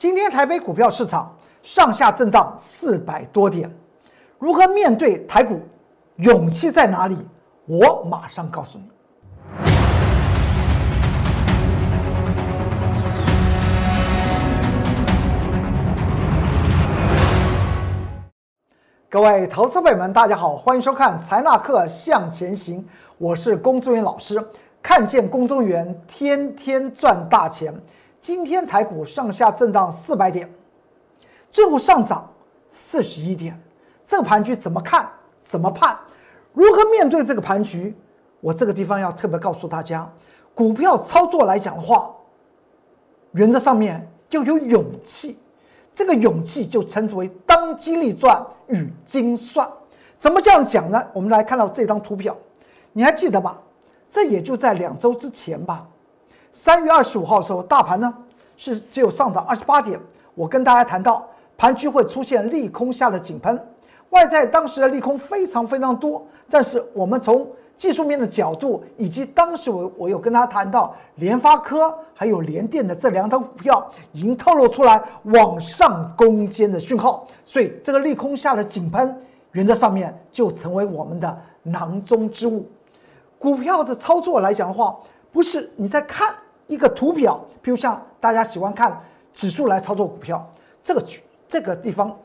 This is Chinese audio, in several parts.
今天台北股票市场上下震荡400多点，如何面对台股，勇气在哪里？我马上告诉你。各位投资朋友们，大家好，欢迎收看《财纳课向前行》，我是龚宗元老师，看见龚宗元，天天赚大钱。今天台股上下震荡400点，最后上涨41点，这个盘局怎么看？怎么判？如何面对这个盘局？我这个地方要特别告诉大家，股票操作来讲的话，原则上面要有勇气，这个勇气就称之为当机立断与精算。怎么这样讲呢？我们来看到这张图表，你还记得吧？这也就在2周之前吧。3月25号的时候，大盘呢是只有上涨28点。我跟大家谈到，盘区会出现利空下的井喷，外在当时的利空非常多。但是我们从技术面的角度，以及当时我有跟大家谈到联发科还有联电的这2档股票，已经透露出来往上攻坚的讯号。所以这个利空下的井喷，原则上面就成为我们的囊中之物。股票的操作来讲的话，不是你在看一个图表，比如像大家喜欢看指数来操作股票，这个地方，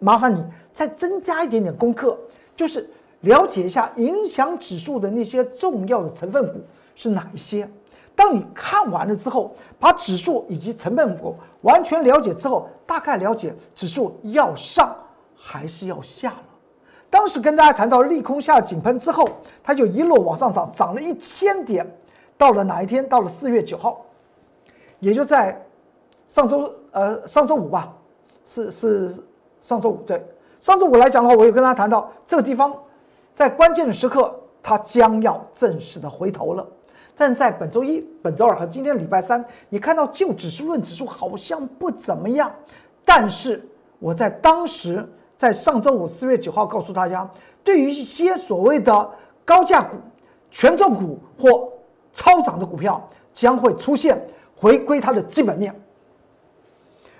麻烦你再增加一点点功课，就是了解一下影响指数的那些重要的成分股是哪一些。当你看完了之后，把指数以及成分股完全了解之后，大概了解指数要上还是要下了。当时跟大家谈到利空下井喷之后，它就一路往上涨，涨了1000点。到了哪一天？到了4月9号，也就在上周五吧，是上周五，对，上周五来讲的话，我有跟他谈到这个地方，在关键的时刻，它将要正式的回头了。但在本周一、本周二和今天礼拜三，你看到就指数论指数好像不怎么样，但是我在当时在上周五4月9号告诉大家，对于一些所谓的高价股、权重股或超涨的股票将会出现回归它的基本面。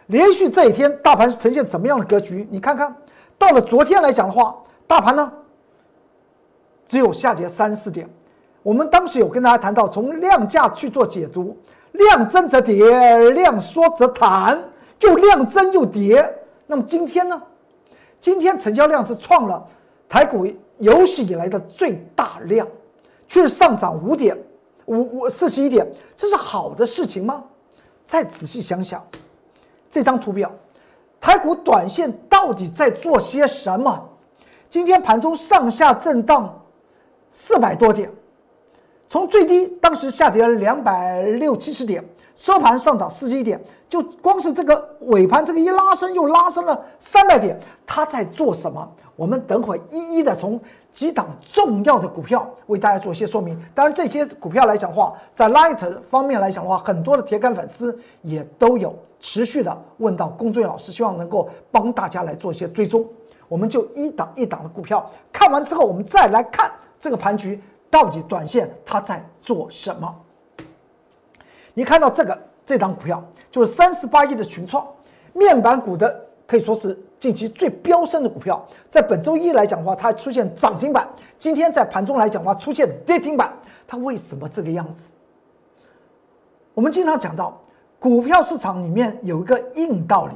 连续这一天，大盘是呈现怎么样的格局？你看看，到了昨天来讲的话，大盘呢只有下跌3-4点。我们当时有跟大家谈到，从量价去做解读，量增则跌，量缩则弹，又量增又跌。那么今天呢？今天成交量是创了台股有史以来的最大量，却上涨41点，这是好的事情吗？再仔细想想，这张图表，台股短线到底在做些什么？今天盘中上下震荡400多点，从最低当时下跌了260-270点，收盘上涨41点，就光是这个尾盘这个一拉升，又拉升了300点，它在做什么？我们等会一一的从几档重要的股票为大家做一些说明。当然这些股票来讲的话，在 LINE 方面来讲的话，很多的铁杆粉丝也都有持续的问到龚宗元老师，希望能够帮大家来做一些追踪。我们就一档一档的股票看完之后，我们再来看这个盘局到底短线它在做什么。你看到这档股票就是38亿的群创，面板股的可以说是近期最飙升的股票。在本周一来讲的话，它出现涨停板，今天在盘中来讲的话出现跌停板。它为什么这个样子？我们经常讲到股票市场里面有一个硬道理，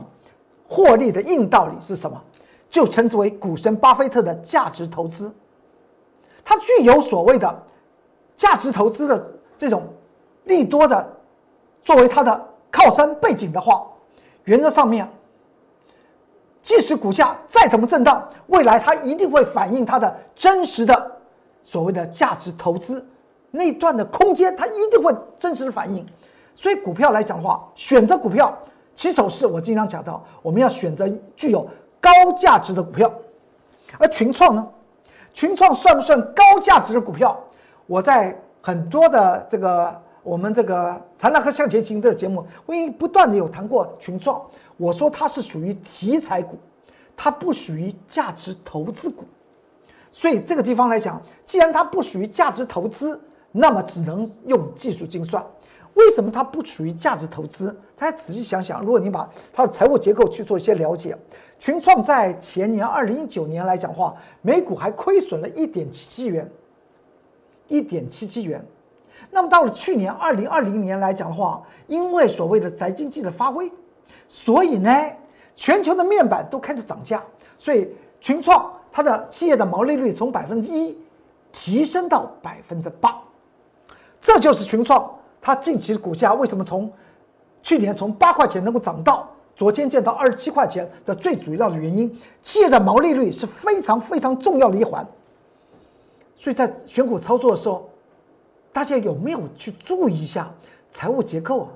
获利的硬道理是什么？就称之为股神巴菲特的价值投资。它具有所谓的价值投资的这种利多的作为它的靠山背景的话，原则上面即使股价再怎么震荡，未来它一定会反映它的真实的所谓的价值投资那段的空间，它一定会真实的反映。所以股票来讲的话，选择股票起手式，我经常讲到，我们要选择具有高价值的股票。而群创呢，群创算不算高价值的股票？我在很多的这个我们这个财纳课向前行这个节目，我已经不断的有谈过群创。我说它是属于题材股，它不属于价值投资股。所以这个地方来讲，既然它不属于价值投资，那么只能用技术精算。为什么它不属于价值投资？大家仔细想想，如果你把它的财务结构去做一些了解，群创在前年2019年来讲话，每股还亏损了1.77元，1.77元。那么到了去年2020年来讲的话，因为所谓的宅经济的发威，所以呢，全球的面板都开始涨价，所以群创它的企业的毛利率从1%提升到8%，这就是群创它近期的股价为什么从去年从8块钱能够涨到昨天见到27块钱的最主要的原因。企业的毛利率是非常非常重要的一环，所以在选股操作的时候，大家有没有去注意一下财务结构啊？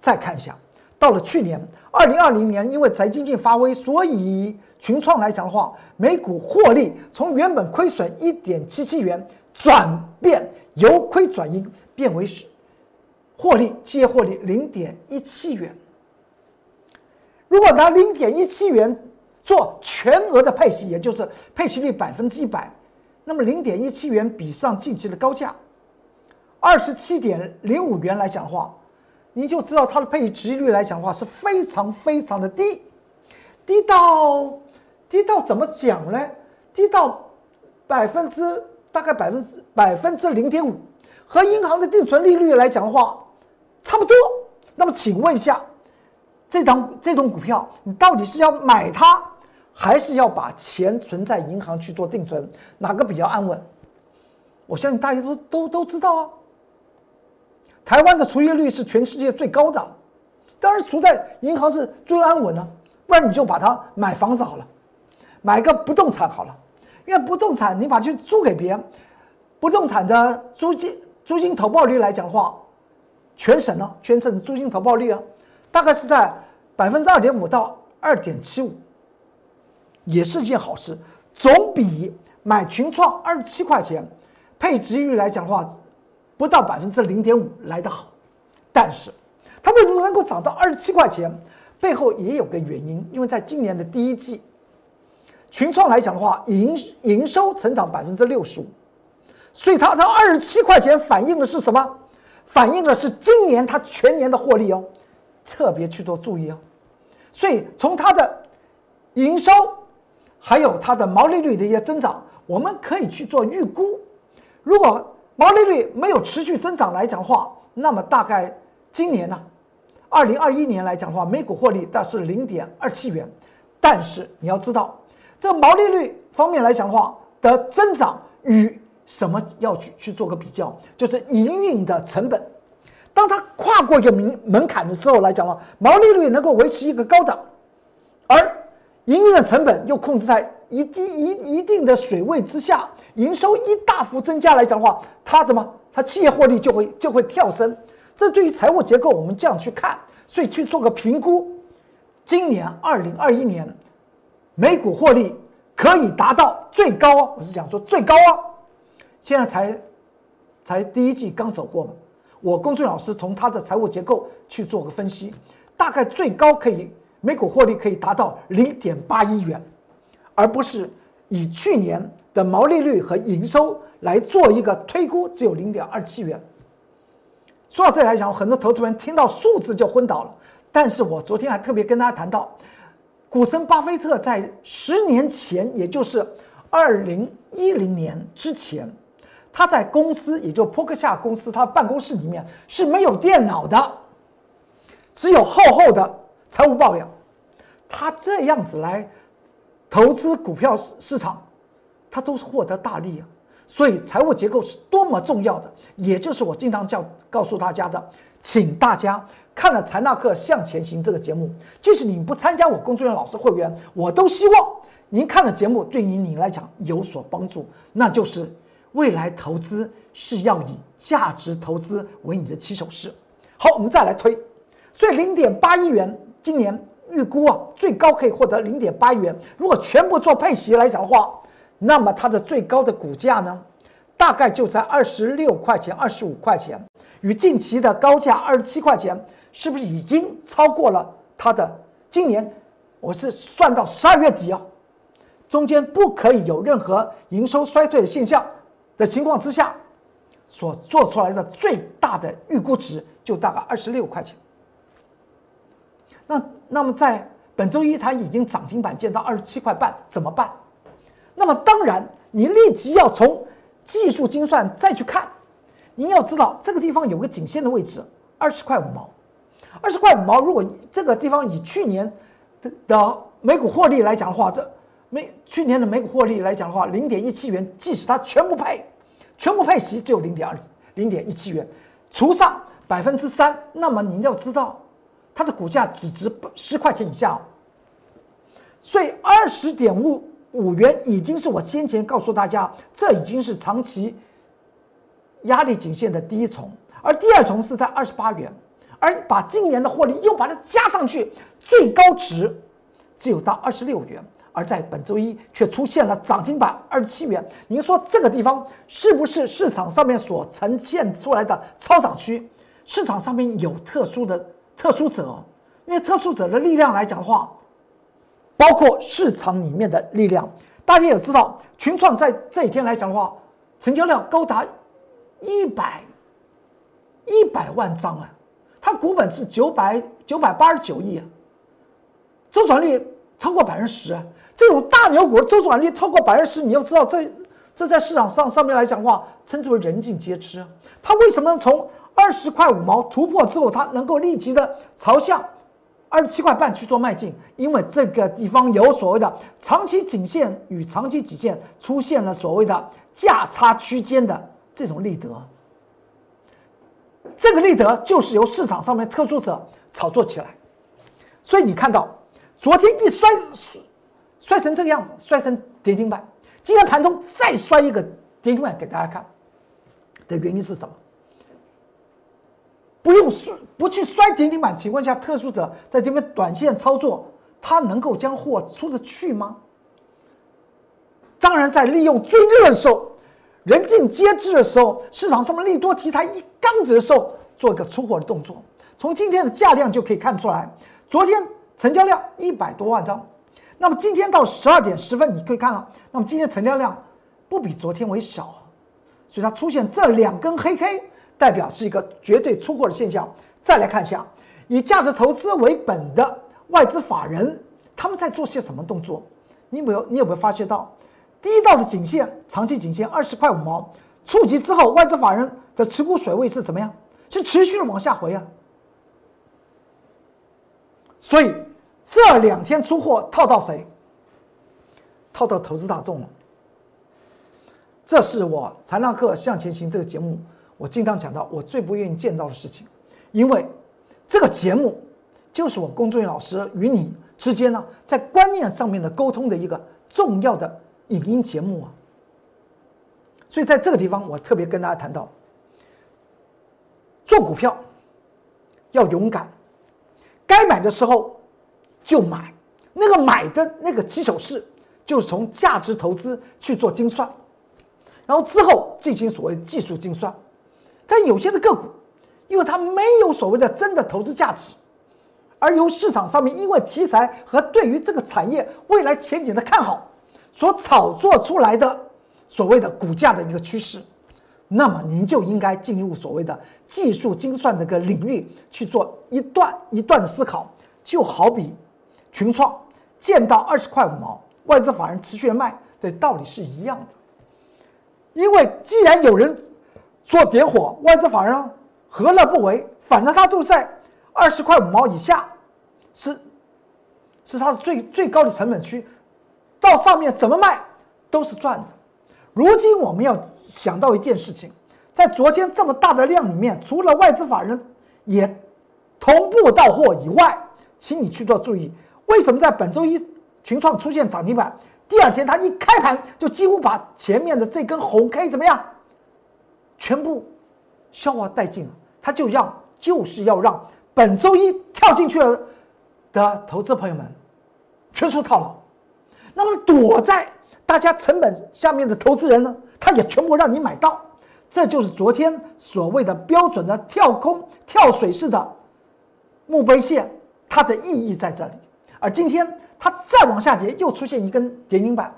再看一下，到了去年2020年，因为宅经济发威，所以群创来讲的话，每股获利从原本亏损1.77元转变由亏转盈，变为获利，企业获利0.17元。如果拿0.17元做全额的配息，也就是配息率100%，那么0.17元比上近期的高价27.05元来讲的话，你就知道它的配息殖利率来讲的话是非常非常的低，低到怎么讲呢？低到大概百分之零点五，和银行的定存利率来讲的话差不多。那么请问一下，这种股票你到底是要买它，还是要把钱存在银行去做定存？哪个比较安稳？我相信大家都知道啊。台湾的除业率是全世界最高的，当然除在银行是最安稳的，不然你就把它买房子好了，买个不动产好了，因为不动产你把它去租给别人，不动产的租金投报率来讲的话，全省的租金投报率啊，大概是在2.5%到2.75%，也是件好事，总比买群创27块钱。配殖利率来讲的话，不到0.5%来得好，但是它为什么能够涨到27块钱？背后也有个原因，因为在今年的第一季，群创来讲的话，营收成长65%，所以它到27块钱反映的是什么？反映的是今年它全年的获利哦，特别去做注意哦。所以从它的营收还有它的毛利率的一些增长，我们可以去做预估。如果毛利率没有持续增长来讲的话，那么大概今年呢，2021年来讲的话，每股获利大概是0.27元。但是你要知道，这毛利率方面来讲的话的增长与什么要去做个比较，就是营运的成本。当它跨过一个门槛的时候来讲的话，毛利率能够维持一个高档，而营运的成本又控制在一定的水位之下，营收一大幅增加来讲的话，它企业获利就会跳升。这对于财务结构我们这样去看，所以去做个评估，今年2021年每股获利可以达到最高，我是讲说最高啊，现在才第一季刚走过嘛，我龚俊老师从他的财务结构去做个分析，大概最高可以每股获利可以达到0.81元，而不是以去年的毛利率和营收来做一个推估，只有0.27元。说到这里来讲，很多投资人听到数字就昏倒了。但是我昨天还特别跟大家谈到，股神巴菲特在10年前，也就是2010年之前，他在公司，也就波克夏公司，他办公室里面是没有电脑的，只有厚厚的财务报表。他这样子来投资股票市场，它都是获得大利啊！所以财务结构是多么重要的，也就是我经常告诉大家的，请大家看了财纳课向前行这个节目，即使你不参加我龚俊元老师会员，我都希望您看了节目对您来讲有所帮助。那就是未来投资是要以价值投资为你的起手式。好，我们再来推，所以0.81元今年预估啊，最高可以获得0.8元。如果全部做配息来讲的话，那么它的最高的股价呢，大概就在26块钱、25块钱，与近期的高价27块钱，是不是已经超过了它的？今年我是算到12月底啊，中间不可以有任何营收衰退的现象的情况之下，所做出来的最大的预估值就大概26块钱。那么在本周一它已经涨停板见到27块半，怎么办？那么当然你立即要从技术精算再去看，您要知道这个地方有个颈线的位置20块5毛，20块5毛，如果这个地方以去年的每股获利来讲的话，去年的每股获利来讲的话，0.17元，即使它全部配息只有0.17元，除上3%，那么您要知道它的股价只值10块钱以下，所以20.5元已经是我先前告诉大家，这已经是长期压力颈线的第一重，而第二重是在28元，而把今年的获利又把它加上去，最高值只有到26元，而在本周一却出现了涨停板27元。您说这个地方是不是市场上面所呈现出来的超涨区？市场上面有特殊者，那些特殊者的力量来讲的话，包括市场里面的力量，大家也知道，群创在这一天来讲的话，成交量高达100万张啊，它股本是989亿啊，周转率超过10%啊，这种大牛股周转率超过10%，你要知道这在市场上面来讲的话，称之为人尽皆知啊。它为什么从20块5毛突破之后，它能够立即的朝向27块半去做迈进？因为这个地方有所谓的长期颈线与长期极限出现了所谓的价差区间的这种立得，这个立得就是由市场上面特殊者炒作起来。所以你看到昨天一摔成这个样子，摔成跌停板，今天盘中再摔一个跌停板给大家看的原因是什么？不去摔跌停板情况下，特殊者在这边短线操作，他能够将货出得去吗？当然，在利用最热的时候，人尽皆知的时候，市场上面利多题材一刚子的时候，做一个出货的动作。从今天的价量就可以看出来，昨天成交量100多万张，那么今天到12点10分，你可以看到，那么今天成交量不比昨天为少，所以它出现这2根黑 K。代表是一个绝对出货的现象。再来看一下，以价值投资为本的外资法人，他们在做些什么动作？你有没有发觉到，第一道的颈线，长期颈线20块5毛触及之后，外资法人的持股水位是怎么样？是持续的往下回啊。所以这2天出货套到谁？套到投资大众了。这是我财纳课向前行这个节目，我经常讲到我最不愿意见到的事情，因为这个节目就是我龚仲彦老师与你之间呢，在观念上面的沟通的一个重要的影音节目啊。所以在这个地方，我特别跟大家谈到，做股票要勇敢，该买的时候就买，那个买的那个起手式就是从价值投资去做精算，然后之后进行所谓技术精算。但有些的个股，因为它没有所谓的真的投资价值，而由市场上面因为题材和对于这个产业未来前景的看好，所炒作出来的所谓的股价的一个趋势，那么您就应该进入所谓的技术精算的一个领域去做一段一段的思考。就好比群创见到20块5毛，外资法人持续卖的道理是一样的，因为既然有人做点火，外资法人何乐不为？反正他就在20块5毛以下，是他的最高的成本区，到上面怎么卖都是赚的。如今我们要想到一件事情，在昨天这么大的量里面，除了外资法人也同步到货以外，请你去做注意，为什么在本周一群创出现涨停板，第2天他一开盘就几乎把前面的这根红 K 怎么样？全部消化殆尽，他就是要让本周一跳进去了的投资朋友们全数套牢。那么躲在大家成本下面的投资人呢，他也全部让你买到。这就是昨天所谓的标准的跳水式的墓碑线，它的意义在这里。而今天它再往下跌，又出现一根跌停板，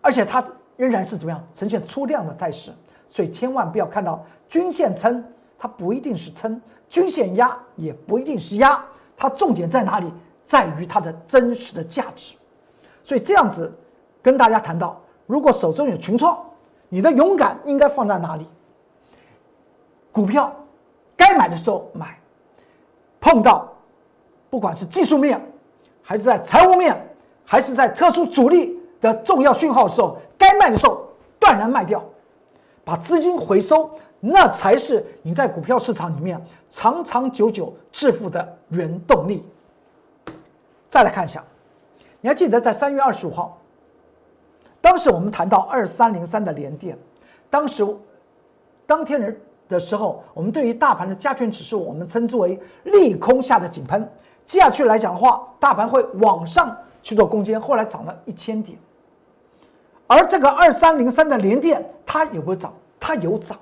而且它仍然是怎么样呈现出量的态势。所以千万不要看到均线撑，它不一定是撑，均线压也不一定是压，它重点在哪里？在于它的真实的价值。所以这样子跟大家谈到，如果手中有群创，你的勇敢应该放在哪里？股票该买的时候买，碰到不管是技术面，还是在财务面，还是在特殊主力的重要讯号的时候，该卖的时候断然卖掉，把资金回收。那才是你在股票市场里面长长久久致富的原动力。再来看一下，你还记得在3月25号，当时我们谈到2303的联电，当时当天人的时候，我们对于大盘的加权指数，我们称之为利空下的井喷。接下去来讲的话，大盘会往上去做攻坚，后来涨了1000点。而这个2303的联电，它有没有涨？它有涨。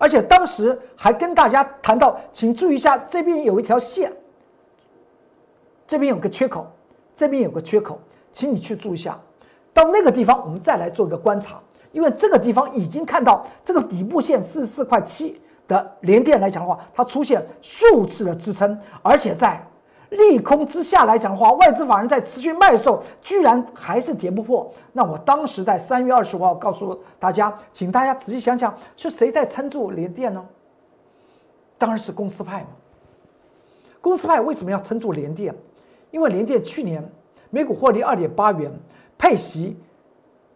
而且当时还跟大家谈到，请注意一下，这边有一条线，这边有个缺口，这边有个缺口，请你去注意一下。到那个地方，我们再来做一个观察，因为这个地方已经看到这个底部线44.7的联电来讲的话，它出现数次的支撑，而且在利空之下来讲的话，外资法人在持续卖的时候，居然还是跌不破。那我当时在3月25号告诉大家，请大家仔细想想，是谁在撑住联电呢？当然是公司派嘛。公司派为什么要撑住联电？因为联电去年每股获利2.8元，配息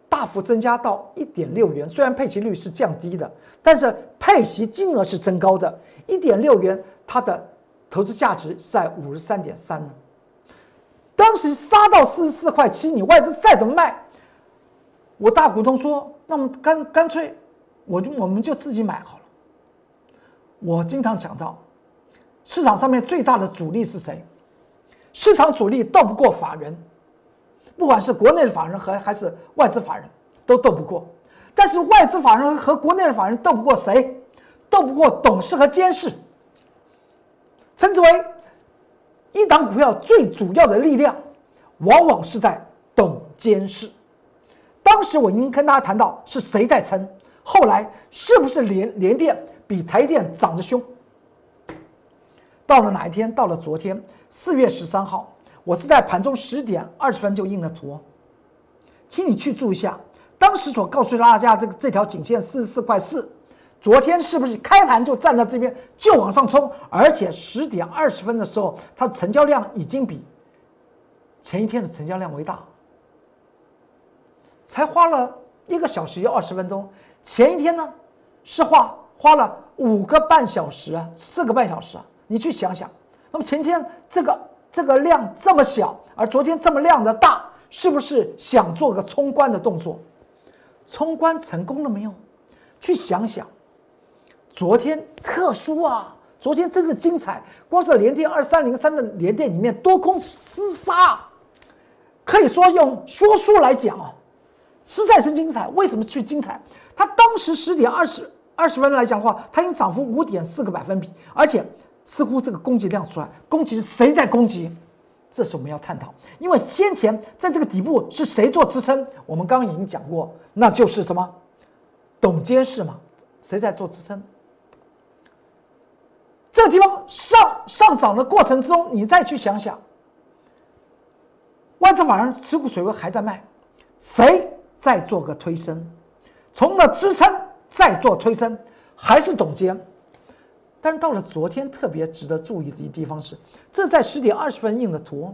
大幅增加到1.6元。虽然配息率是降低的，但是配息金额是增高的，1.6元它的。投资价值是在53.3，当时杀到44.7，你外资再怎么卖，我大股东说，那么干脆我们就自己买好了。我经常讲到，市场上面最大的主力是谁？市场主力斗不过法人，不管是国内的法人还是外资法人都斗不过。但是外资法人和国内的法人斗不过谁？斗不过董事和监事。称之为一档股票最主要的力量，往往是在董监事。当时我已经跟大家谈到是谁在撑，后来是不是联电比台电涨得凶？到了哪一天？到了昨天4月13号，我是在盘中10点20分就印了图，请你去注意一下。当时所告诉大家这条颈线44.4。昨天是不是开盘就站在这边就往上冲？而且10点20分的时候，它的成交量已经比前一天的成交量为大，才花了1小时又20分钟。前一天呢是花了5个半小时啊，4个半小时啊。你去想想，那么前天这个量这么小，而昨天这么量的大，是不是想做个冲关的动作？冲关成功了没有？去想想。昨天特殊啊，昨天真是精彩。光是联电2303的联电里面多空厮杀，可以说用说书来讲啊，实在是精彩。为什么去精彩？它当时10点20分来讲的话，它已经涨幅5.4个百分比，而且似乎这个攻击量出来，攻击是谁在攻击？这是我们要探讨。因为先前在这个底部是谁做支撑？我们刚刚已经讲过，那就是什么？董监事嘛，谁在做支撑？这地方上涨的过程之中，你再去想想，外资法人持股水位还在卖，谁在做个推升？从了支撑再做推升，还是董监？但到了昨天，特别值得注意的地方是，这在10点20分印的图，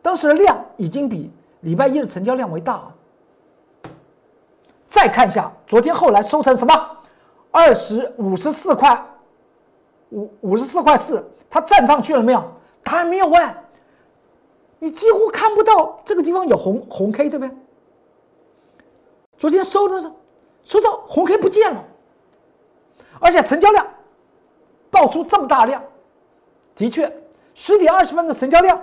当时的量已经比礼拜一的成交量为大。再看一下，昨天后来收成什么？54.4，它站上去了没有？答案没有哎，你几乎看不到这个地方有红 K 对不对？昨天收到红 K 不见了，而且成交量爆出这么大量，的确10点20分的成交量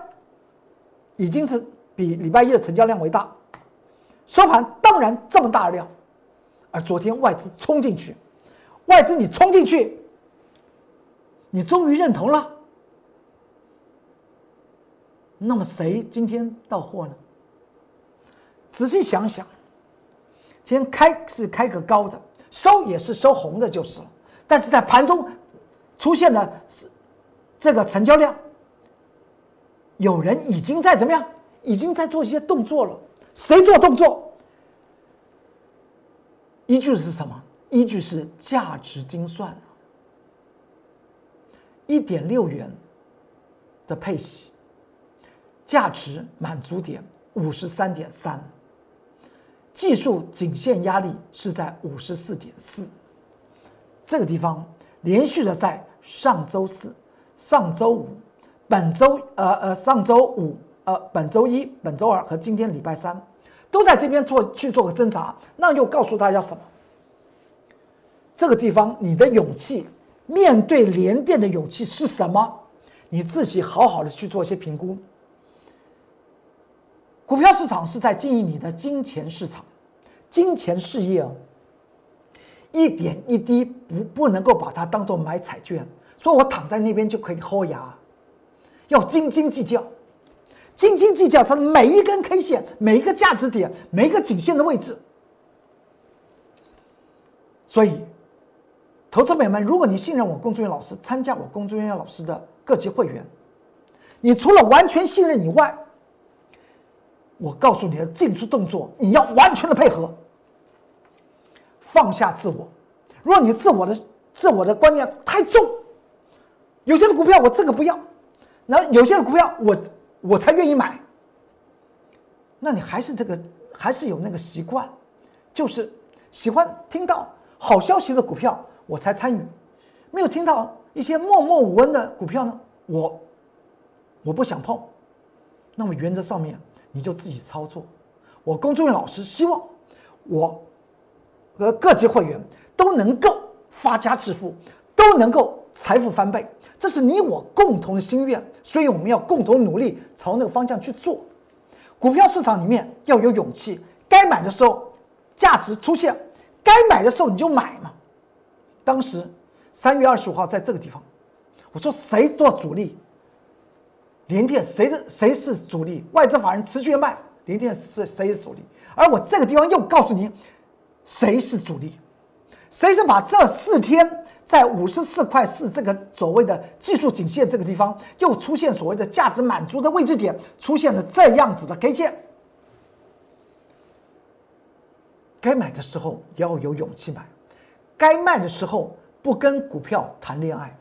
已经是比礼拜一的成交量为大，收盘当然这么大量。而昨天外资冲进去，外资你冲进去，你终于认同了。那么谁今天到货呢？仔细想想，今天开是开个高的，收也是收红的就是了。但是在盘中出现了这个成交量，有人已经在怎么样？已经在做一些动作了。谁做动作？依据是什么？依据是价值精算。1.6元的配息，价值满足点53.3，技术颈线压力是在54.4，这个地方连续的在上周四、上周五、本周一、本周二和今天礼拜三都在这边去做个挣扎，那又告诉大家什么？这个地方你的勇气。面对联电的勇气是什么？你自己好好的去做一些评估。股票市场是在经营你的金钱市场，金钱事业哦，一点一滴不能够把它当做买彩券，说我躺在那边就可以薅牙，要斤斤计较，斤斤计较它每一根 K 线、每一个价值点、每一个颈线的位置，所以。投资朋友们，如果你信任我龚中原老师，参加我龚中原老师的各级会员，你除了完全信任以外，我告诉你的进出动作，你要完全的配合，放下自我。如果你自我的观念太重，有些的股票我这个不要，然后有些的股票我才愿意买，那你还是有那个习惯，就是喜欢听到好消息的股票。我才参与，没有听到一些默默无闻的股票呢，我不想碰。那么原则上面你就自己操作。我龚中原老师希望我和各级会员都能够发家致富，都能够财富翻倍，这是你我共同的心愿。所以我们要共同努力朝那个方向去做。股票市场里面要有勇气，该买的时候价值出现，该买的时候你就买嘛。当时3月25号在这个地方，我说谁做主力？联电谁是主力？外资法人持续卖，联电谁是主力？而我这个地方又告诉你谁是主力，谁是把这4天在54.4这个所谓的技术颈线这个地方又出现所谓的价值满足的位置点，出现了这样子的 K 线。该买的时候要有勇气买。该卖的时候不跟股票谈恋爱。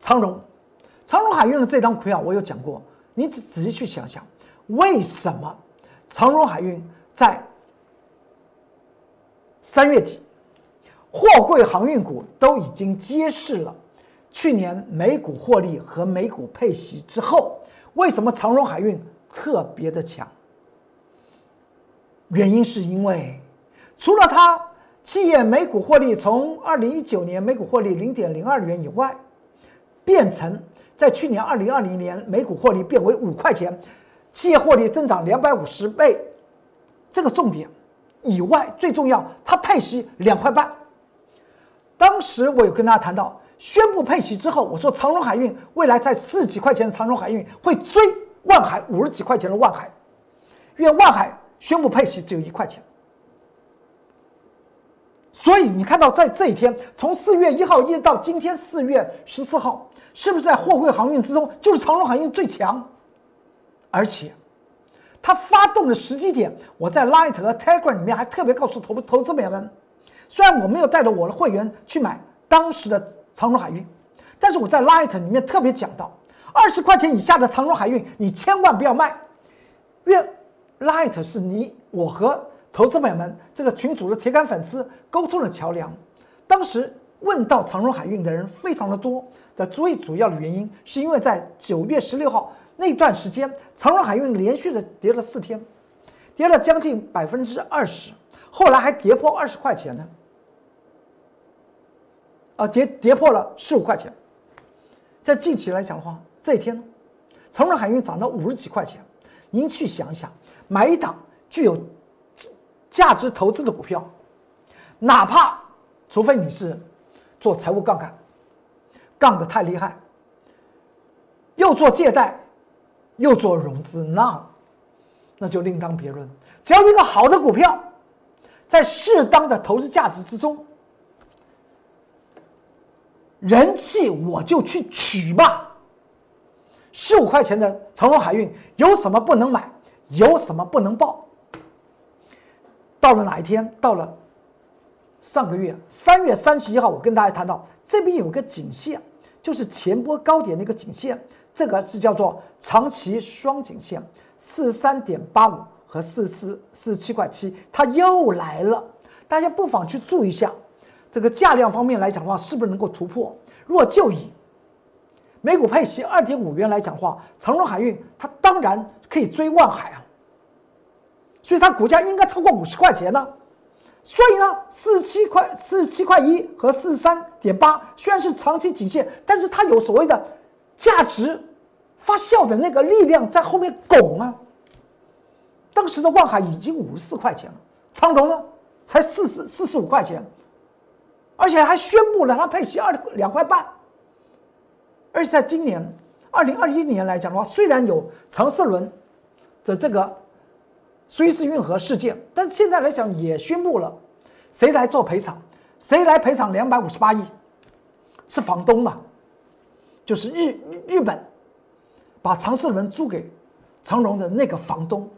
长荣海运的这张股票我有讲过，你仔细去想想，为什么长荣海运在3月底，货柜航运股都已经揭示了去年每股获利和每股配息之后，为什么长荣海运特别的强？原因是因为除了它企业每股获利从2019年每股获利0.02元以外，变成在去年2020年每股获利变为5块钱，企业获利增长250倍，这个重点以外，最重要它配息2.5块。当时我有跟大家谈到，宣布配息之后，我说长荣海运未来在40几块钱的长荣海运会追万海50几块钱的万海，因为万海宣布配息只有1块钱。所以你看到在这一天，从4月1号一直到今天4月14号，是不是在货柜航运之中，就是长荣航运最强？而且，它发动的时机点，我在 LINE 和 Telegram 里面还特别告诉投资朋友们，虽然我没有带着我的会员去买当时的长荣海运，但是我在 LINE 里面特别讲到，20块钱以下的长荣海运你千万不要卖，因为 LINE 是我和投资朋友们这个群组的铁杆粉丝沟通的桥梁。当时问到长荣海运的人非常的多，的最主要的原因是因为在9月16号那段时间，长荣海运连续的跌了4天，跌了将近20%，后来还跌破20块钱呢，跌破了15块钱。在近期来讲的话，这一天长荣海运涨到50几块钱，您去想一想，买一档具有价值投资的股票，哪怕除非你是做财务杠杆，杠得太厉害，又做借贷又做融资，那就另当别论。只要一个好的股票在适当的投资价值之中，人气我就去取吧。15块钱的长荣海运有什么不能买？有什么不能报？到了哪一天？到了上个月3月31号，我跟大家谈到这边有个颈线，就是前波高点的一个颈线，这个是叫做长期双颈线， 43.85 和47.7，它又来了。大家不妨去注意一下这个价量方面来讲的话，是不是能够突破。如果就以每股配息 2.5 元来讲的话，长荣海运它当然可以追万海啊，所以它股价应该超过50块钱呢。所以呢，47.1和 43.8 虽然是长期颈线，但是它有所谓的价值发酵的那个力量在后面拱啊。当时的万海已经54块钱了，长荣呢才45块钱，而且还宣布了它配息2.5块半。而且在今年2021年来讲的话，虽然有长四轮的这个苏伊士运河事件，但现在来讲也宣布了谁来做赔偿。谁来赔偿258亿？是房东嘛，就是 日本把长四轮租给长荣的那个房东。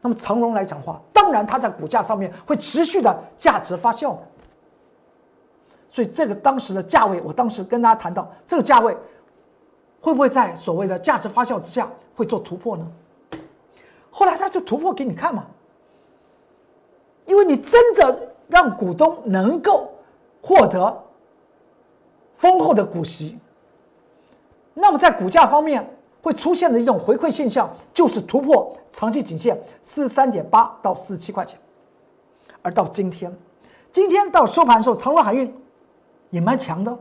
那么长荣来讲的话，当然它在股价上面会持续的价值发酵的。所以这个当时的价位，我当时跟大家谈到这个价位会不会在所谓的价值发酵之下会做突破呢？后来他就突破给你看嘛，因为你真的让股东能够获得丰厚的股息，那么在股价方面会出现的一种回馈现象，就是突破长期颈线 43.8 到47块钱。而到今天到收盘的时候，长荣海运也蛮强的，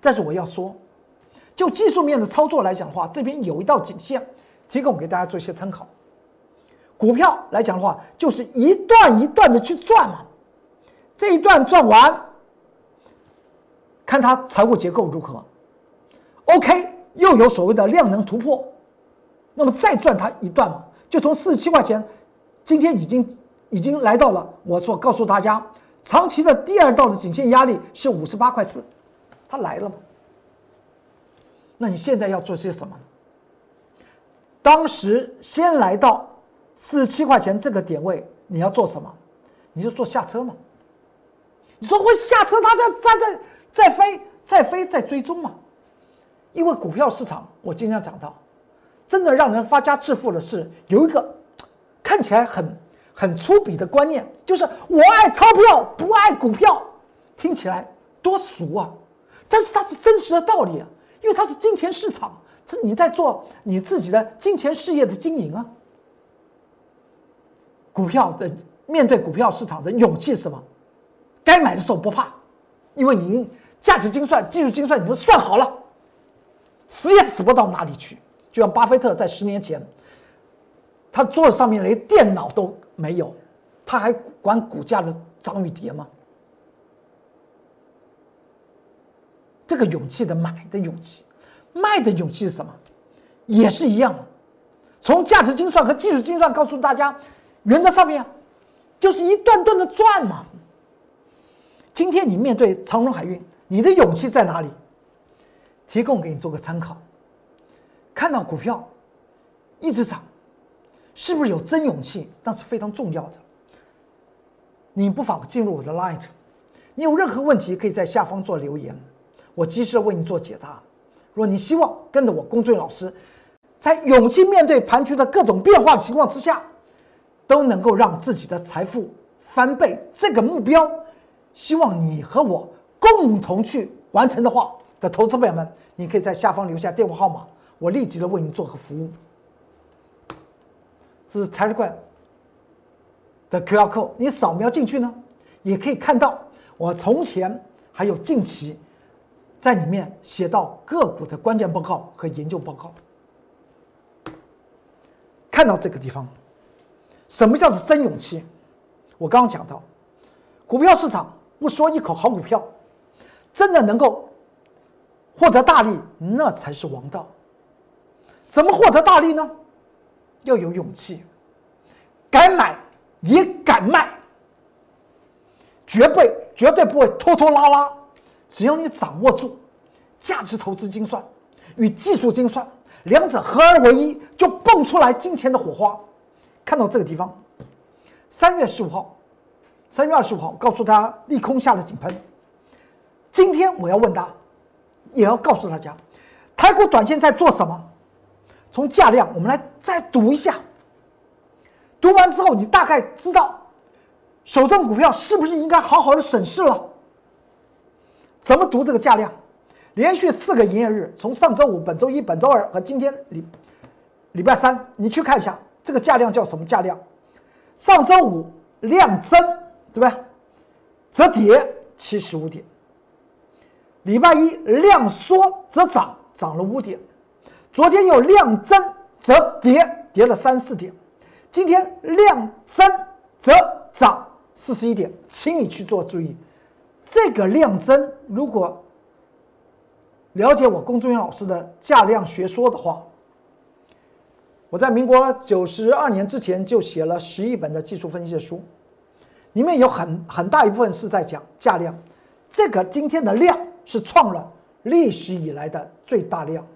但是我要说就技术面的操作来讲的话，这边有一道颈线提供给大家做一些参考。股票来讲的话，就是一段一段的去赚嘛，这一段赚完，看它财务结构如何 ，OK， 又有所谓的量能突破，那么再赚它一段嘛，就从47块钱，今天已经来到了我所告诉大家长期的第二道的颈线压力是58.4，它来了嘛？那你现在要做些什么？当时先来到47块钱这个点位，你要做什么？你就做下车嘛。你说会下车，它再飞再追踪嘛。因为股票市场，我经常讲到，真的让人发家致富的是有一个看起来很粗鄙的观念，就是我爱钞票不爱股票，听起来多俗啊！但是它是真实的道理啊，因为它是金钱市场。你在做你自己的金钱事业的经营啊。股票的面对股票市场的勇气是什么？该买的时候不怕，因为你价值精算、技术精算，你就算好了，死也死不到哪里去。就像巴菲特在10年前，他桌子上面连电脑都没有，他还管股价的涨与跌吗？这个勇气的买的勇气。卖的勇气是什么？也是一样，从价值精算和技术精算告诉大家，原则上面就是一段段的赚嘛。今天你面对长荣海运，你的勇气在哪里？提供给你做个参考。看到股票一直涨，是不是有真勇气？那是非常重要的。你不妨进入我的 LINE， 你有任何问题可以在下方做留言，我及时为你做解答。如果你希望跟着我龚俊老师，在勇气面对盘局的各种变化情况之下，都能够让自己的财富翻倍这个目标，希望你和我共同去完成的话的投资朋友们，你可以在下方留下电话号码，我立即的为你做个服务。这是 Telegram 的 QR Code， 你扫描进去呢，也可以看到我从前还有近期在里面写到个股的关键报告和研究报告。看到这个地方，什么叫做真勇气？我刚刚讲到，股票市场不说一口好股票，真的能够获得大利，那才是王道。怎么获得大利呢？要有勇气，敢买也敢卖，绝对不会拖拖拉拉。只要你掌握住价值投资精算与技术精算两者合而为一，就蹦出来金钱的火花。看到这个地方，3月15号、3月25号告诉大家利空下的井喷。今天我要问大家，也要告诉大家，台股短线在做什么？从价量我们来再读一下，读完之后你大概知道手中股票是不是应该好好的审视了。怎么读这个价量？连续4个营业日，从上周5、本周1、本周2和今天礼拜三，你去看一下这个价量叫什么价量。上周5量增，对吧？则跌75点。礼拜1量缩则涨，涨了5点。昨天又量增则跌，跌了3、4点。今天量增则涨41点，请你去做注意。这个量增，如果了解我龚中原老师的价量学说的话，我在民国92年之前就写了11本的技术分析的书，里面有很大一部分是在讲价量。这个今天的量是创了历史以来的最大量，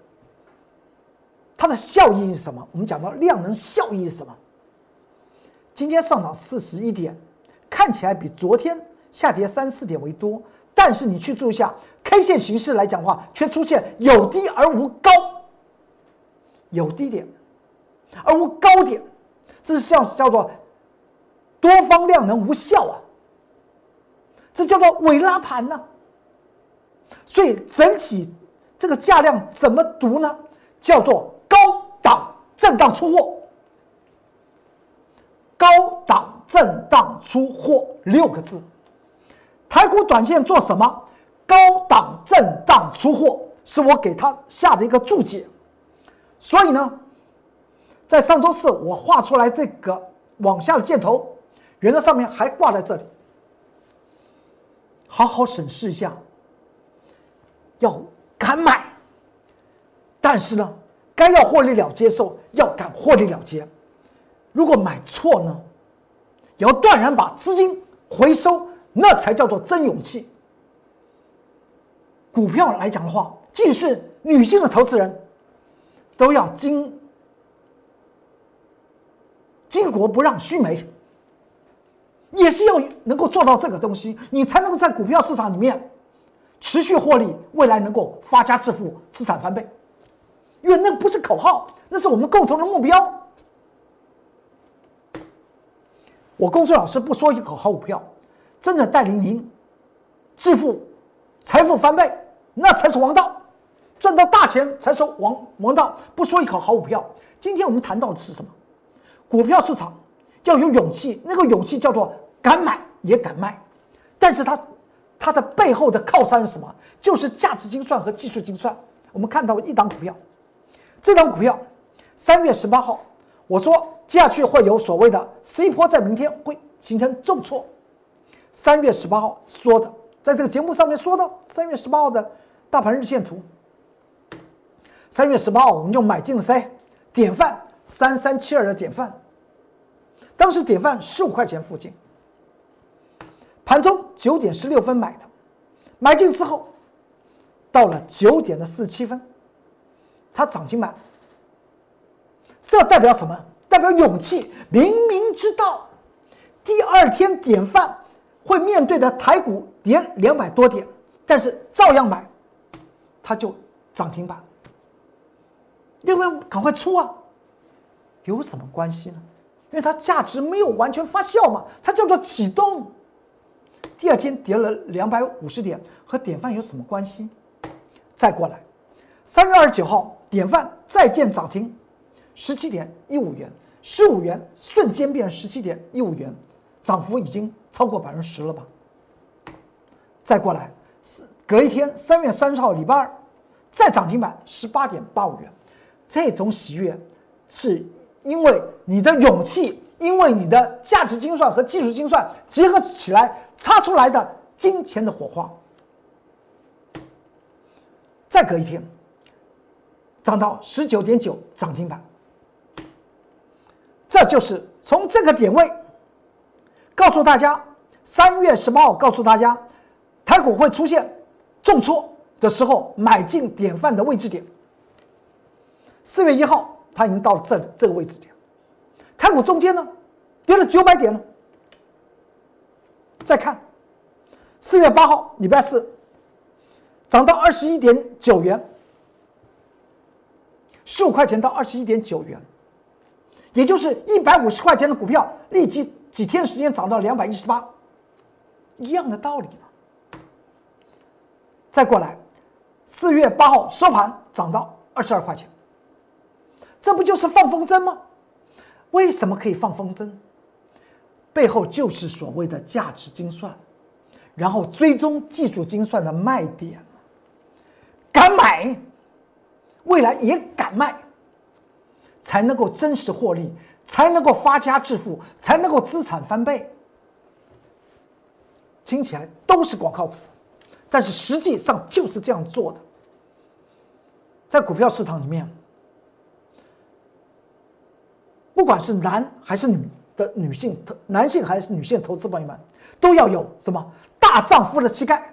它的效益是什么？我们讲到量能效益是什么？今天上涨41点，看起来比昨天下跌3、4点为多，但是你去注意一下 K 线形式来讲的话，却出现有低而无高，有低点而无高点，这是叫做多方量能无效啊，这叫做尾拉盘呢。所以整体这个价量怎么读呢？叫做高档震荡出货，高档震荡出货6个字。台股短线做什么？高档震荡出货是我给它下的一个注解。所以呢，在上周4我画出来这个往下的箭头，原则上面还挂在这里，好好审视一下，要敢买，但是呢该要获利了结的时候要敢获利了结，如果买错呢也要断然把资金回收，那才叫做真勇气。股票来讲的话，既是女性的投资人都要巾帼不让须眉，也是要能够做到这个东西，你才能够在股票市场里面持续获利，未来能够发家致富，资产翻倍。因为那不是口号，那是我们共同的目标。我龚中原老师不说一口好股票，真的带领您致富，财富翻倍，那才是王道，赚到大钱才是王道。不说一口好股票。今天我们谈到的是什么？股票市场要有勇气，那个勇气叫做敢买也敢卖，但是它的背后的靠山是什么？就是价值精算和技术精算。我们看到一档股票，这档股票3月18号，我说接下去会有所谓的 C 波，在明天会形成重挫。3月18号说的，在这个节目上面说的，3月18号的大盘日线图，3月18号我们就买进了谁？典范3372的典范，当时典范15块钱附近。盘中9点16分买的，买进之后到了9点47分它涨停板。这代表什么？代表勇气。明明知道第2天典范会面对的台股跌200多点，但是照样买，它就涨停板。要不然赶快出啊，有什么关系呢？因为它价值没有完全发酵嘛，它叫做启动。第2天跌了250点，和典范有什么关系？再过来，3月29号，典范再见涨停，17.15元，15元瞬间变17.15元，涨幅已经超过10%了吧？再过来，隔一天，3月30号礼拜二，再涨停板18.85元。这种喜悦是因为你的勇气，因为你的价值精算和技术精算结合起来擦出来的金钱的火花。再隔一天涨到 19.9 涨停板。这就是从这个点位告诉大家，3月18号告诉大家台股会出现重挫的时候买进典范的位置点。4月1号，它已经到了这个位置点。台股中间呢，跌了900点了。再看，4月8号，礼拜四，涨到21.9元，15块钱到21.9元，也就是150块钱的股票，立即几天时间涨到218，一样的道理嘛。再过来，4月8号收盘涨到22块钱，这不就是放风筝吗？为什么可以放风筝？背后就是所谓的价值精算，然后追踪技术精算的卖点，敢买，未来也敢卖，才能够真实获利，才能够发家致富，才能够资产翻倍。听起来都是广告词，但是实际上就是这样做的。在股票市场里面，不管是男还是女的女性，男性还是女性投资朋友们，都要有什么大丈夫的气概，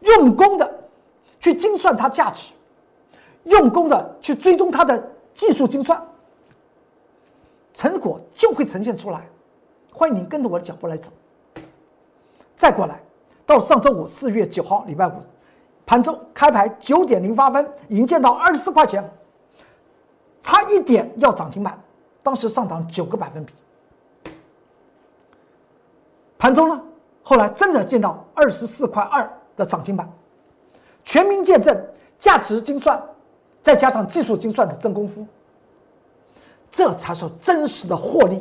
用功的去精算它价值，用功的去追踪它的技术精算，成果就会呈现出来。欢迎您跟着我的脚步来走。再过来，到上周五4月9号，礼拜五，盘中开牌9点08分，已经见到24块钱，差1点要涨停板，当时上涨9个百分比。盘中呢，后来真的见到24块2的涨停板，全民见证价值精算，再加上技术精算的真功夫，这才是真实的获利。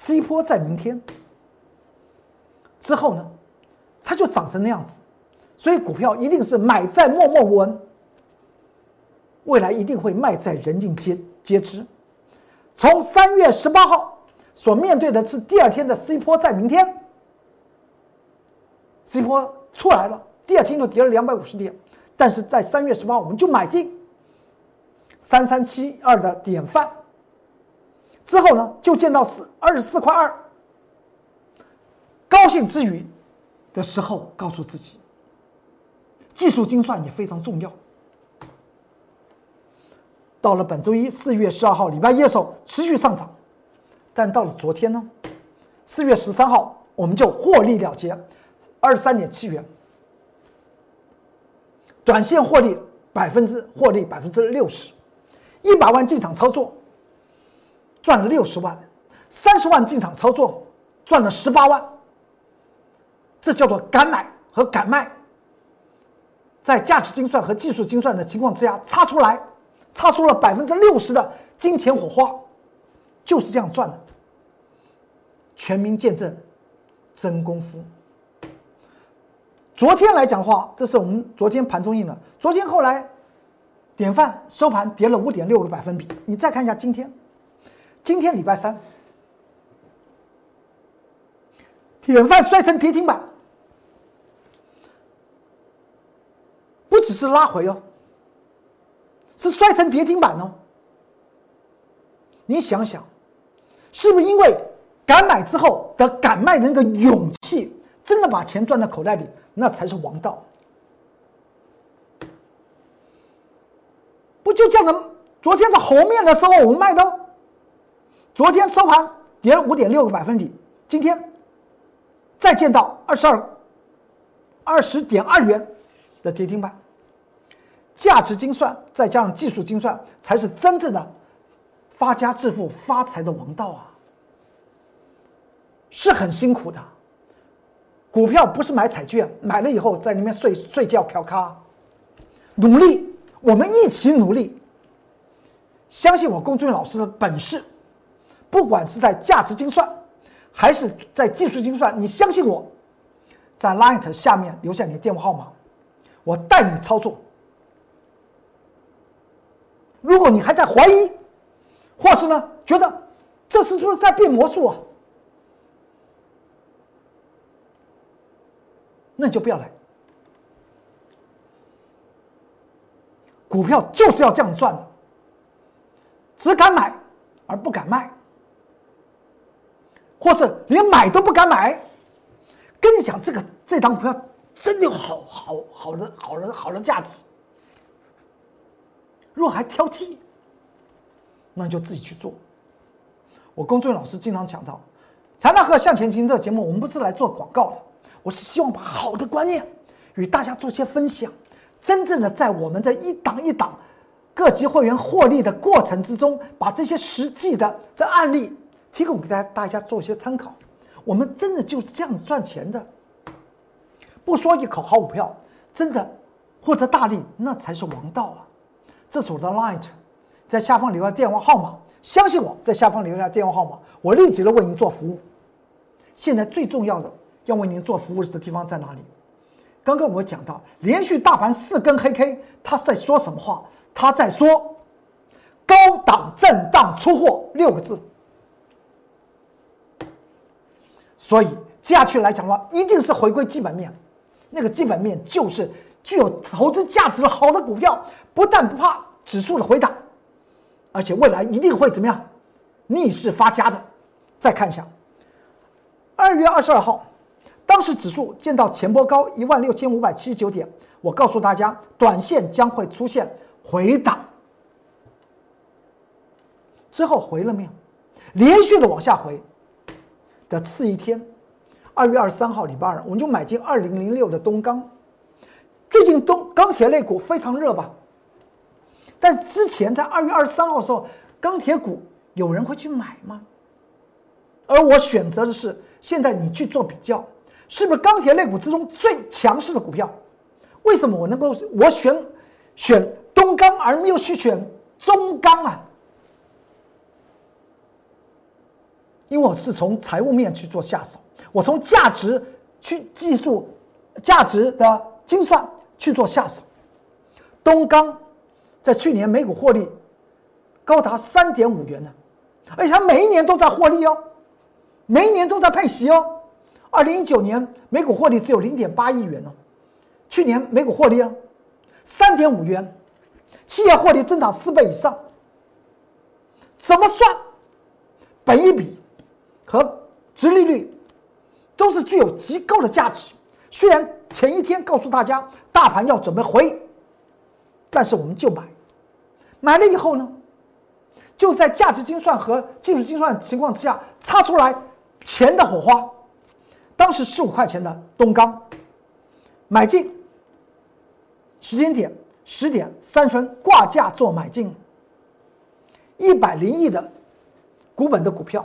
C 波在明天之后呢，它就涨成那样子，所以股票一定是买在默默无闻。未来一定会卖在人尽皆知。从3月18号所面对的是第二天的 C 波，在明天 C 波出来了，第二天就跌了250点，但是在3月18号我们就买进3372的典范，之后呢就见到24块2，高兴之余的时候告诉自己，技术精算也非常重要。到了本周一4月12号，礼拜一的时候持续上涨，但到了昨天呢，4月13号我们就获利了结，23.7元，短线获利60%，100万进场操作赚了60万，30万进场操作赚了18万，这叫做敢买和敢卖，在价值精算和技术精算的情况之下擦出了60%的金钱火花，就是这样赚的。全民见证真功夫。昨天来讲的话，这是我们昨天盘中印了。昨天后来，典范收盘跌了5.6个百分比。你再看一下今天，今天礼拜三，典范摔成跌停板，不只是拉回哦。是摔成跌停板哦！你想想，是不是因为敢买之后的敢卖的那个勇气，真的把钱赚到口袋里，那才是王道。不就这样的？昨天是红面的时候我们卖的哦，昨天收盘跌了5.6个百分比，今天再见到20.2元的跌停板。价值精算再加上技术精算，才是真正的发家致富发财的王道啊！是很辛苦的，股票不是买彩券，买了以后在里面睡觉嫖咖，努力，我们一起努力。相信我，龚俊老师的本事，不管是在价值精算，还是在技术精算，你相信我，在 LINE 下面留下你的电话号码，我带你操作。如果你还在怀疑，或是呢觉得这是不是在变魔术啊，那你就不要来。股票就是要这样赚的，只敢买而不敢卖，或是连买都不敢买，跟你讲，这档股票真的有好的价值。若还挑剔，那你就自己去做。我龚俊老师经常讲到，财纳课向前行这个节目，我们不是来做广告的，我是希望把好的观念与大家做些分享。真正的在我们这一档一档各级会员获利的过程之中，把这些实际的这案例提供给大家做一些参考。我们真的就是这样子赚钱的，不说一口好股票，真的获得大利那才是王道啊！这是我的 LINE， 在下方留下电话号码，相信我，在下方留下电话号码，我立即的为您做服务。现在最重要的要为您做服务的地方在哪里？刚刚我讲到连续大盘4根黑 K， 他在说什么话？他在说高档震荡出货6个字。所以接下去来讲的话，一定是回归基本面。那个基本面就是具有投资价值的好的股票，不但不怕指数的回档，而且未来一定会怎么样逆势发家的。再看一下2月22号，当时指数见到前波高 16,579 点，我告诉大家短线将会出现回档，之后回了没有？连续的往下回的次一天，2月23号礼拜二，我们就买进2006的东钢。最近钢铁类股非常热吧，但之前在2月23号的时候，钢铁股有人会去买吗？而我选择的是，现在你去做比较，是不是钢铁类股之中最强势的股票？为什么我能够我选东钢而没有去选中钢啊？因为我是从财务面去做下手，我从价值去技术价值的精算去做下手。东钢在去年每股获利高达 3.5 元呢，而且它每一年都在获利哦，每一年都在配息哦。2019年每股获利只有 0.8 亿元哦，去年每股获利啊 3.5 元，企业获利增长4倍以上，怎么算？本益比和殖利率都是具有极高的价值。虽然前一天告诉大家大盘要准备回，但是我们就买了以后呢，就在价值精算和技术精算的情况之下擦出来钱的火花。当时15块钱的东钢买进，时间点10点30分挂价做买进，100亿的股本的股票，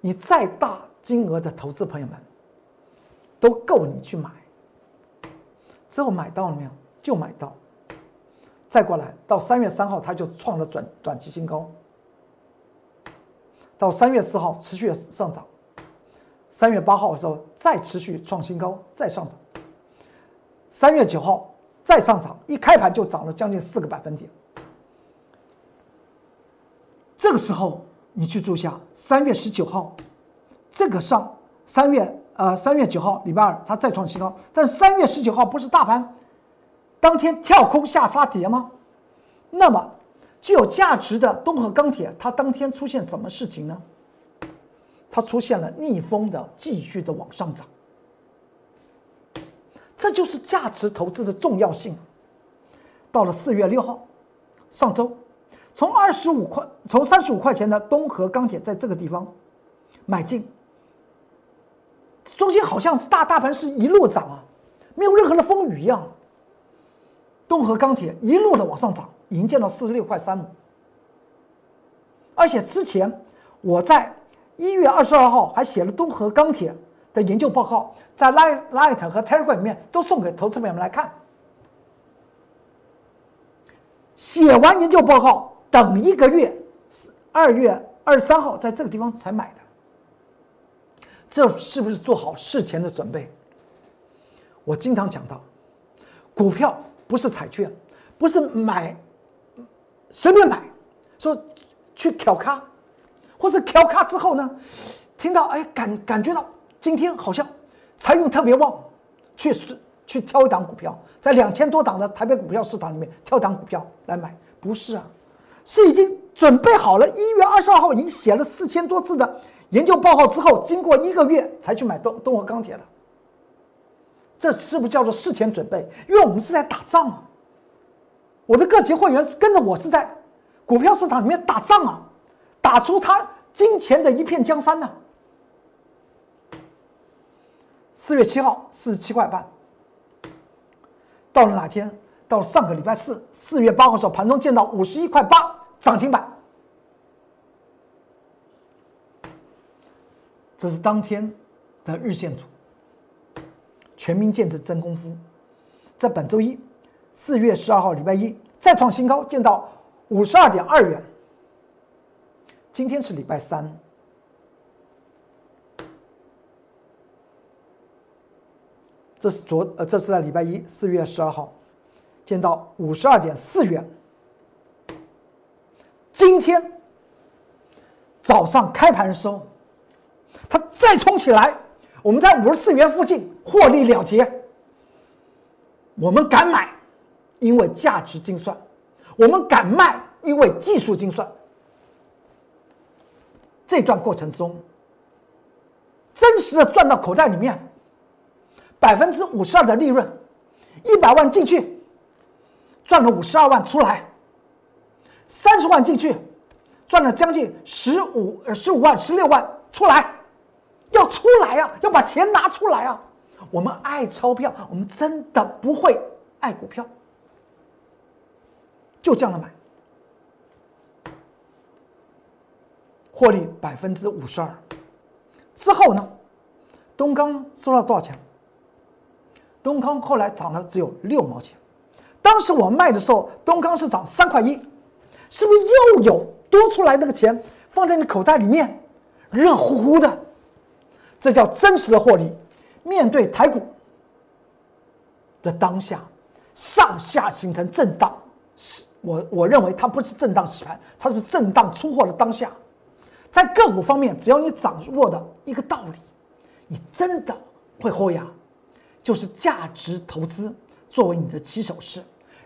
你再大金额的投资朋友们都够你去买。之后买到了没有？就买到。再过来到3月3号它就创了短期新高，到3月4号持续上涨，3月8号的时候再持续创新高再上涨，3月9号再上涨，一开盘就涨了将近4个百分点。这个时候你去注意一下3月19号这个上3月9号礼拜二它再创新高，但是3月19号不是大盘当天跳空下杀跌吗？那么具有价值的东和钢铁它当天出现什么事情呢？它出现了逆风的继续的往上涨。这就是价值投资的重要性。到了4月6号上周，从35块钱的东和钢铁在这个地方买进，中间好像是大盘是一路涨啊，没有任何的风雨一样，东和钢铁一路的往上涨，已经见到46块35。而且之前我在1月22号还写了东和钢铁的研究报告，在 LINE 和 Telegram 里面都送给投资朋友们来看。写完研究报告等1个月，2月23号在这个地方才买的，这是不是做好事前的准备？我经常讲到，股票不是彩券，不是买随便买，说去调咖，或是调咖之后呢，听到感觉到今天好像财运特别旺，去挑一档股票，在2000多档的台北股票市场里面挑一档股票来买，不是啊，是已经准备好了。1月22号已经写了4000多字的研究报告之后，经过1个月才去买东和钢铁的。这是不是叫做事前准备？因为我们是在打仗啊！我的各级会员跟着我是在股票市场里面打仗啊，打出他金钱的一片江山啊。4月7号47块半，到了哪天？到了上个礼拜四，4月8号的时候，盘中见到51块8涨停板，这是当天的日线图。全民见证真功夫，在本周一，4月12号礼拜一再创新高，见到52.2元。今天是礼拜三，这是在礼拜一4月12号见到52.4元。今天早上开盘的时候，它再冲起来。我们在54元附近获利了结，我们敢买，因为价值精算；我们敢卖，因为技术精算。这段过程中，真实的赚到口袋里面，52%的利润，100万进去赚了52万出来，30万进去赚了将近15万、16万出来。要出来啊！要把钱拿出来啊！我们爱钞票，我们真的不会爱股票。就这样的买，获利52%。之后呢，东钢收到多少钱？东钢后来涨了只有6毛钱。当时我卖的时候，东钢是涨3块1，是不是又有多出来那个钱放在你口袋里面，热乎乎的？这叫真实的获利。面对台股的当下，上下形成震荡，我认为它不是震荡洗盘，它是震荡出货的当下。在个股方面，只要你掌握的一个道理，你真的会豁牙，就是价值投资作为你的起手式，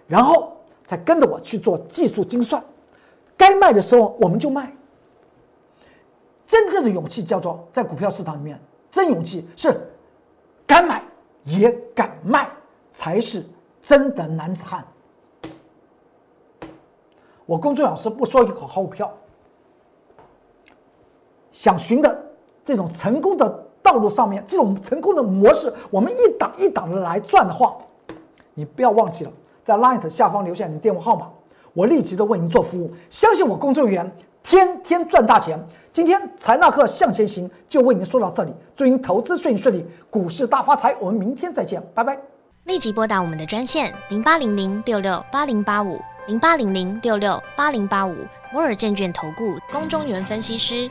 然后再跟着我去做技术精算。该卖的时候我们就卖。真正的勇气叫做在股票市场里面，真勇气是敢买也敢卖，才是真的男子汉。我公孙老师不说一口好股票，想寻的这种成功的道路上面，这种成功的模式，我们一档一档的来赚的话，你不要忘记了在 LINE 下方留下你的电话号码，我立即的为您做服务。相信我，工作人员天天赚大钱。今天财纳课向前行就为您说到这里，祝您投资顺利，股市大发财。我们明天再见，拜拜。立即拨打我们的专线08006680850800668085，摩尔证券投顾龚中原分析师。